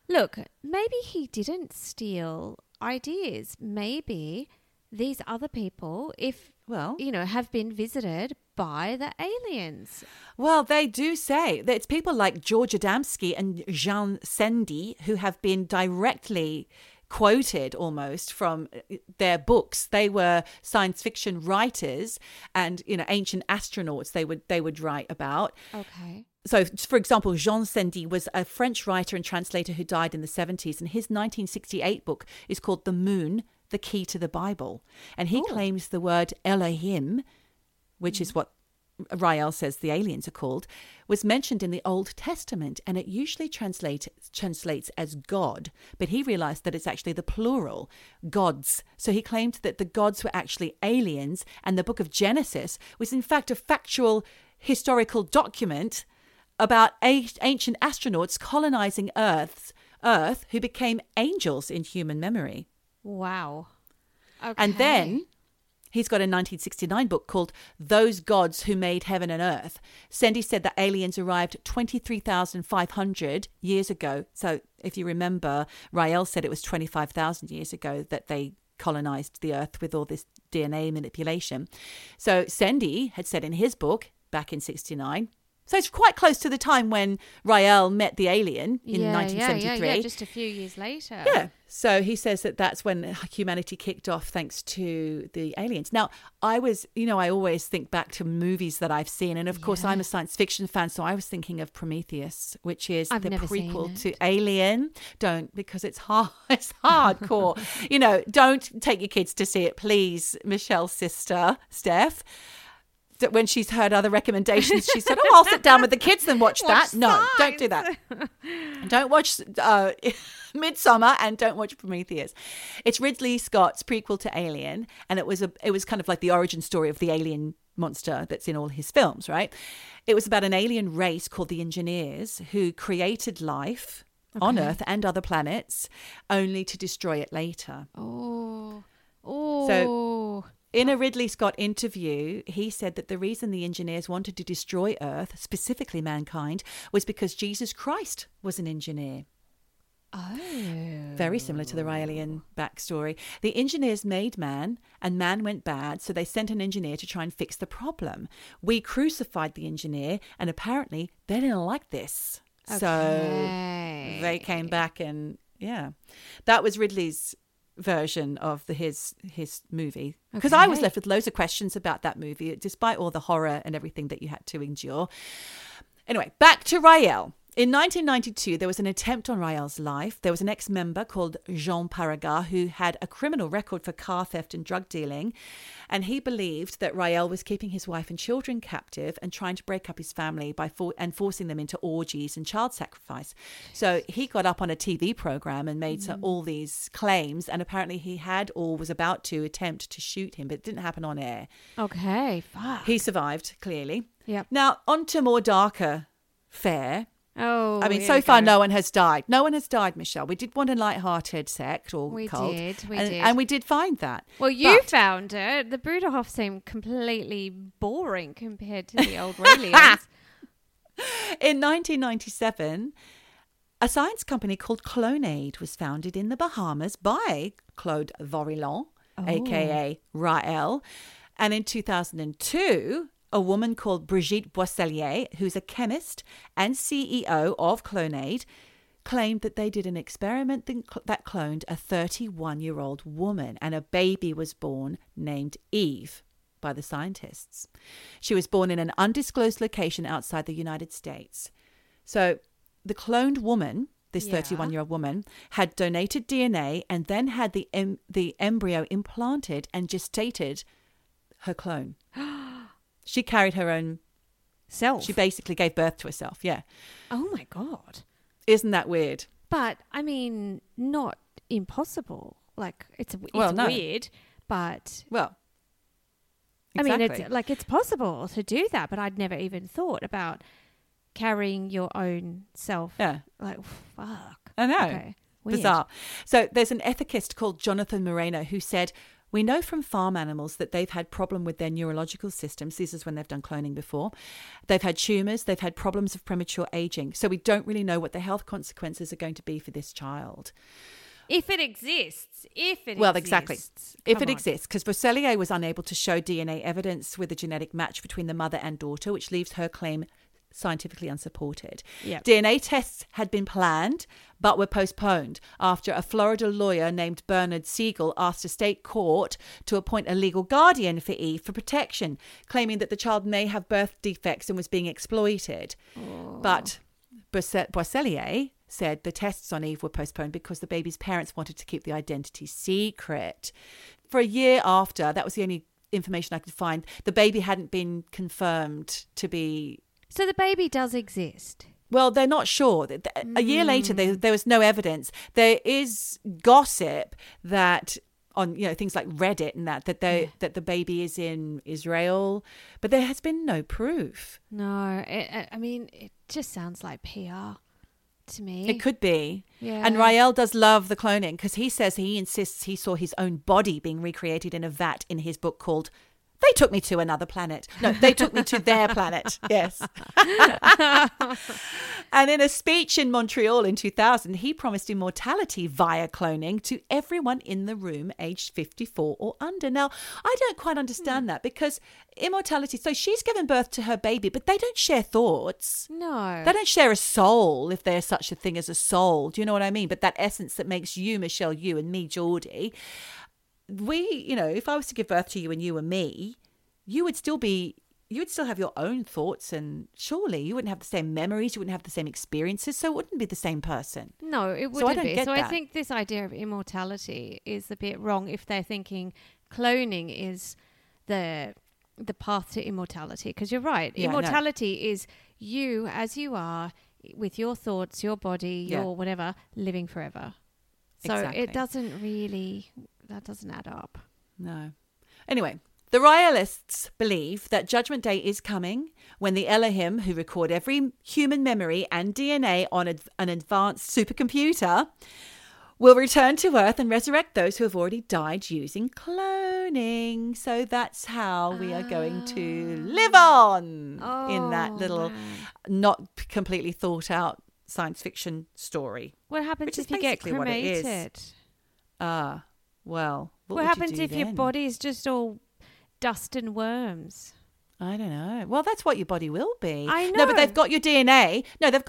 look, maybe he didn't steal ideas. Maybe these other people, have been visited by the aliens. Well, they do say that it's people like George Adamski and Jean Sendi who have been directly quoted almost from their books. They were science fiction writers and, you know, ancient astronauts they would write about. Okay. So, for example, Jean Sendi was a French writer and translator who died in the 70s, and his 1968 book is called The Moon, The Key to the Bible. And he claims the word Elohim, which is what Raël says the aliens are called, was mentioned in the Old Testament, and it usually translates as God, but he realised that it's actually the plural, gods. So he claimed that the gods were actually aliens, and the book of Genesis was in fact a factual historical document about ancient astronauts colonising Earth who became angels in human memory. Wow. Okay. And then he's got a 1969 book called Those Gods Who Made Heaven and Earth. Sandy said that aliens arrived 23,500 years ago. So if you remember, Raël said it was 25,000 years ago that they colonised the Earth with all this DNA manipulation. So Sandy had said in his book back in 69, so it's quite close to the time when Raël met the alien in 1973. Yeah, just a few years later. Yeah. So he says that that's when humanity kicked off thanks to the aliens. Now, I always think back to movies that I've seen. And, of course, I'm a science fiction fan, so I was thinking of Prometheus, which is the prequel to Alien. Don't, because it's hard. It's hardcore. Don't take your kids to see it, please, Michelle's sister, Steph. That when she's heard other recommendations, she said, I'll sit down with the kids and watch that. No, Signs. Don't do that. Don't watch Midsommar and don't watch Prometheus. It's Ridley Scott's prequel to Alien, and it was kind of like the origin story of the alien monster that's in all his films, right? It was about an alien race called the Engineers who created life on Earth and other planets only to destroy it later. Oh. So in a Ridley Scott interview, he said that the reason the engineers wanted to destroy Earth, specifically mankind, was because Jesus Christ was an engineer. Oh. Very similar to the Raelian backstory. The engineers made man, and man went bad, so they sent an engineer to try and fix the problem. We crucified the engineer, and apparently they didn't like this. Okay. So they came back and, that was Ridley's version of his movie, because I was left with loads of questions about that movie despite all the horror and everything that you had to endure. Anyway, back to Raël. In 1992, there was an attempt on Raël's life. There was an ex-member called Jean Paragat who had a criminal record for car theft and drug dealing, and he believed that Raël was keeping his wife and children captive and trying to break up his family by forcing them into orgies and child sacrifice. So he got up on a TV program and made all these claims, and apparently he had or was about to attempt to shoot him, but it didn't happen on air. Okay, fuck. He survived, clearly. Yep. Now, on to more darker fare. Oh, I mean, so far no one has died. No one has died, Michelle. We did want a light-hearted sect or cult. We did. And we did find that. Well, found it. The Bruderhof seemed completely boring compared to the old Raelians. In 1997, a science company called Clonade was founded in the Bahamas by Claude Vorilhon, a.k.a. Raël. And in 2002... a woman called Brigitte Boisselier, who's a chemist and CEO of Clonade, claimed that they did an experiment that cloned a 31-year-old woman, and a baby was born named Eve by the scientists. She was born in an undisclosed location outside the United States. So the cloned woman, this 31-year-old woman, had donated DNA and then had the embryo implanted and gestated her clone. She carried her own self. She basically gave birth to herself, Oh, my God. Isn't that weird? But, I mean, not impossible. Like, it's weird, but... Well, exactly. I mean, it's possible to do that, but I'd never even thought about carrying your own self. Yeah. Like, fuck. I know. Okay. Bizarre. So there's an ethicist called Jonathan Moreno who said... We know from farm animals that they've had problem with their neurological systems. This is when they've done cloning before. They've had tumours. They've had problems of premature ageing. So we don't really know what the health consequences are going to be for this child. If it exists. Well, exactly. If it exists. Because Boisselier was unable to show DNA evidence with a genetic match between the mother and daughter, which leaves her claim scientifically unsupported. Yep. DNA tests had been planned but were postponed after a Florida lawyer named Bernard Siegel asked a state court to appoint a legal guardian for Eve for protection, claiming that the child may have birth defects and was being exploited. Oh. But Boisselier said the tests on Eve were postponed because the baby's parents wanted to keep the identity secret. For a year after, that was the only information I could find, the baby hadn't been confirmed to be... So the baby does exist? Well, they're not sure. A year later, there was no evidence. There is gossip that... on, you know, things like Reddit and that the baby is in Israel, but there has been no proof. No, I mean, it just sounds like PR to me. It could be. Yeah. And Raël does love the cloning because he says he insists he saw his own body being recreated in a vat in his book called They Took Me to Another Planet. No, They Took Me to Their Planet. Yes. And in a speech in Montreal in 2000, he promised immortality via cloning to everyone in the room aged 54 or under. Now, I don't quite understand that, because immortality, so she's given birth to her baby, but they don't share thoughts. No. They don't share a soul, if there's such a thing as a soul. Do you know what I mean? But that essence that makes you, Michelle, you, and me, Geordie. We, you know, if I was to give birth to you and you were me, you would still have your own thoughts, and surely you wouldn't have the same memories, you wouldn't have the same experiences, so it wouldn't be the same person. No, it wouldn't be. So I think this idea of immortality is a bit wrong if they're thinking cloning is the path to immortality, because you're right. Yeah, immortality is you as you are with your thoughts, your body, your whatever, living forever. So it doesn't really... That doesn't add up. No. Anyway, the Raelists believe that Judgment Day is coming when the Elohim, who record every human memory and DNA on an advanced supercomputer, will return to Earth and resurrect those who have already died using cloning. So that's how we are going to live on in that little not completely thought out science fiction story. What happens if you get cremated? Well, what happens if your body is just all dust and worms? I don't know. Well, that's what your body will be. I know. No, but they've got your DNA. And they've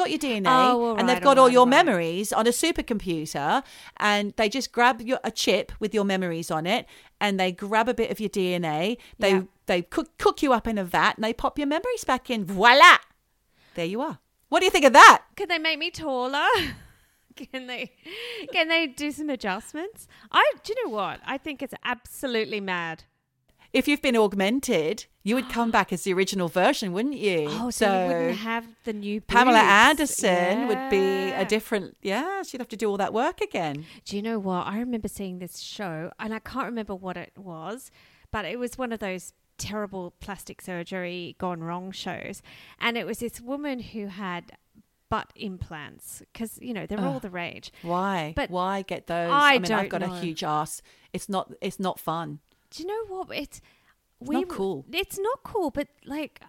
got all your memories on a supercomputer, and they just grab a chip with your memories on it, and they grab a bit of your DNA. They cook you up in a vat, and they pop your memories back in. Voila! There you are. What do you think of that? Could they make me taller? Can they do some adjustments? Do you know what? I think it's absolutely mad. If you've been augmented, you would come back as the original version, wouldn't you? Oh, so you wouldn't have the new boobs. Pamela Anderson would be a different... Yeah, she'd have to do all that work again. Do you know what? I remember seeing this show, and I can't remember what it was, but it was one of those terrible plastic surgery gone wrong shows. And it was this woman who had... butt implants, because you know they're all the rage. Why get those? I've got a huge ass. It's not fun. Do you know what? It's not cool. But like,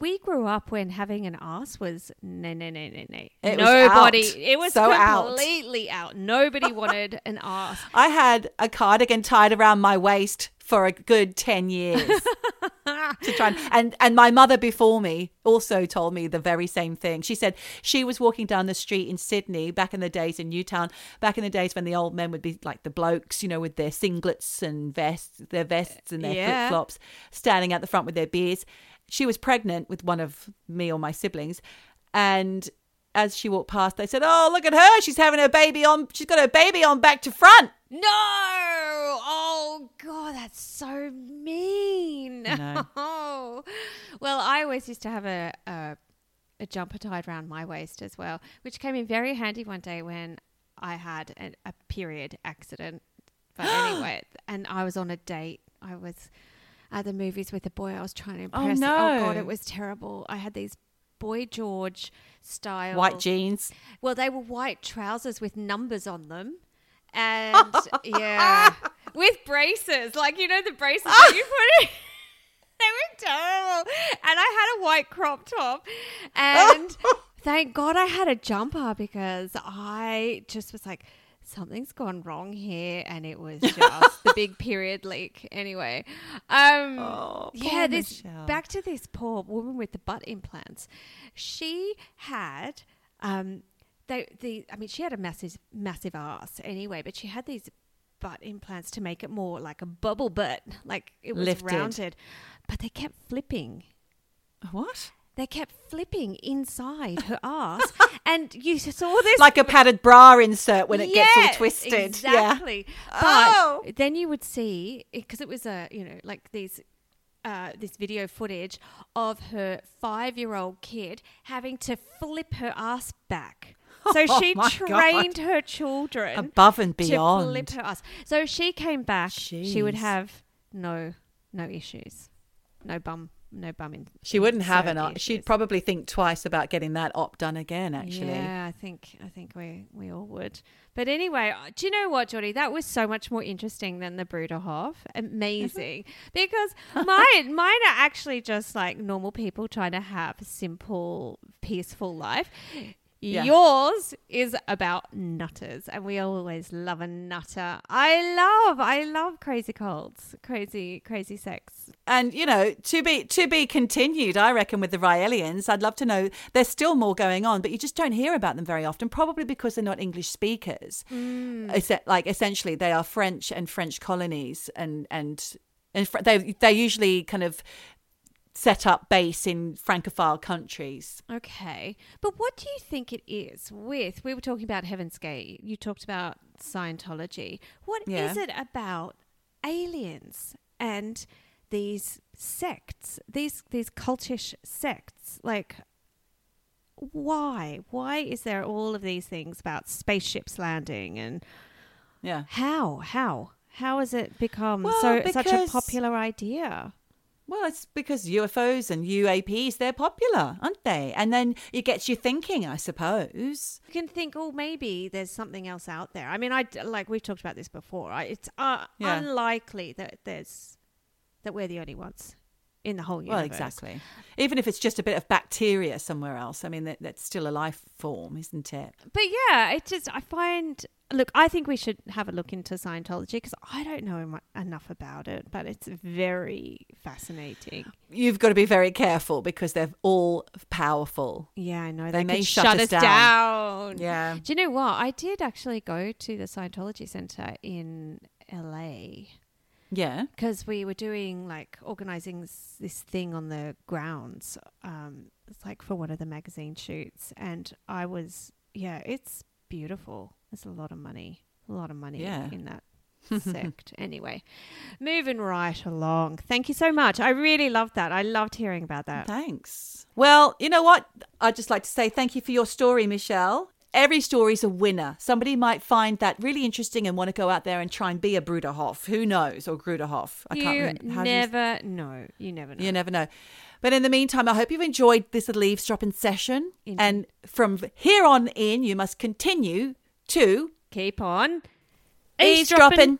we grew up when having an ass was no. It was so completely out. Nobody wanted an ass. I had a cardigan tied around my waist for a good 10 years. To try and my mother before me also told me the very same thing. She said she was walking down the street in Sydney back in the days in Newtown, back in the days when the old men would be like the blokes, you know, with their singlets and vests and their flip-flops, standing out the front with their beers. She was pregnant with one of me or my siblings, and as she walked past, they said, "Oh, look at her! She's got her baby on back to front." No! Oh, God, that's so mean. No. Oh. Well, I always used to have a jumper tied around my waist as well, which came in very handy one day when I had a period accident. But anyway, and I was on a date. I was at the movies with a boy I was trying to impress. Oh, no. Oh, God, it was terrible. I had these Boy George style. White jeans. Well, they were white trousers with numbers on them. And with braces. Like, you know, the braces that you put in. They were terrible. And I had a white crop top. And thank God I had a jumper, because I just was like, something's gone wrong here, and it was just the big period leak. Anyway, back to this poor woman with the butt implants. She had she had a massive ass anyway, but she had these butt implants to make it more like a bubble butt, like it was lifted, rounded. But they kept flipping. What? they kept flipping inside her ass, and you saw this like a padded bra insert when it gets all twisted. Exactly. Yeah. But then you would see, because it was a like these this video footage of her 5-year-old kid having to flip her ass back. So she trained her children above and beyond to flip her ass. So she came back. Jeez. She would have no issues, no bum. No bumming. She wouldn't have an op. She'd probably think twice about getting that op done again, actually. Yeah, I think we all would. But anyway, do you know what, Geordie? That was so much more interesting than the Bruderhof. Amazing. Because mine are actually just like normal people trying to have a simple, peaceful life. Yeah. Yours is about nutters, and we always love a nutter. I love crazy colds, crazy sex. And, to be continued, I reckon, with the Raelians. I'd love to know. There's still more going on, but you just don't hear about them very often, probably because they're not English speakers. Mm. Essentially, they are French and French colonies, and they usually kind of set up base in Francophile countries. Okay. But what do you think it is with, we were talking about Heaven's Gate, you talked about Scientology. What is it about aliens and these sects, these cultish sects? Like, why? Why is there all of these things about spaceships landing and how has it become such a popular idea? Well, it's because UFOs and UAPs, they're popular, aren't they? And then it gets you thinking, I suppose. You can think, maybe there's something else out there. I mean, we've talked about this before. It's unlikely that we're the only ones in the whole universe. Well, exactly. Even if it's just a bit of bacteria somewhere else. I mean, that's still a life form, isn't it? But yeah, Look, I think we should have a look into Scientology because I don't know enough about it, but it's very fascinating. You've got to be very careful because they're all powerful. Yeah, I know. They may shut us down. Yeah. Do you know what? I did actually go to the Scientology Center in LA. Yeah. Because we were organising this thing on the grounds. It's like for one of the magazine shoots. And I was, it's beautiful. There's a lot of money in that sect. Anyway, moving right along. Thank you so much. I really loved that. I loved hearing about that. Thanks. Well, you know what? I'd just like to say thank you for your story, Michelle. Every story's a winner. Somebody might find that really interesting and want to go out there and try and be a Bruderhof. Who knows? Or Gruderhof. I can't remember. You never know. You never know. But in the meantime, I hope you've enjoyed this little eavesdropping session. Indeed. And from here on in, you must continue to keep on eavesdropping.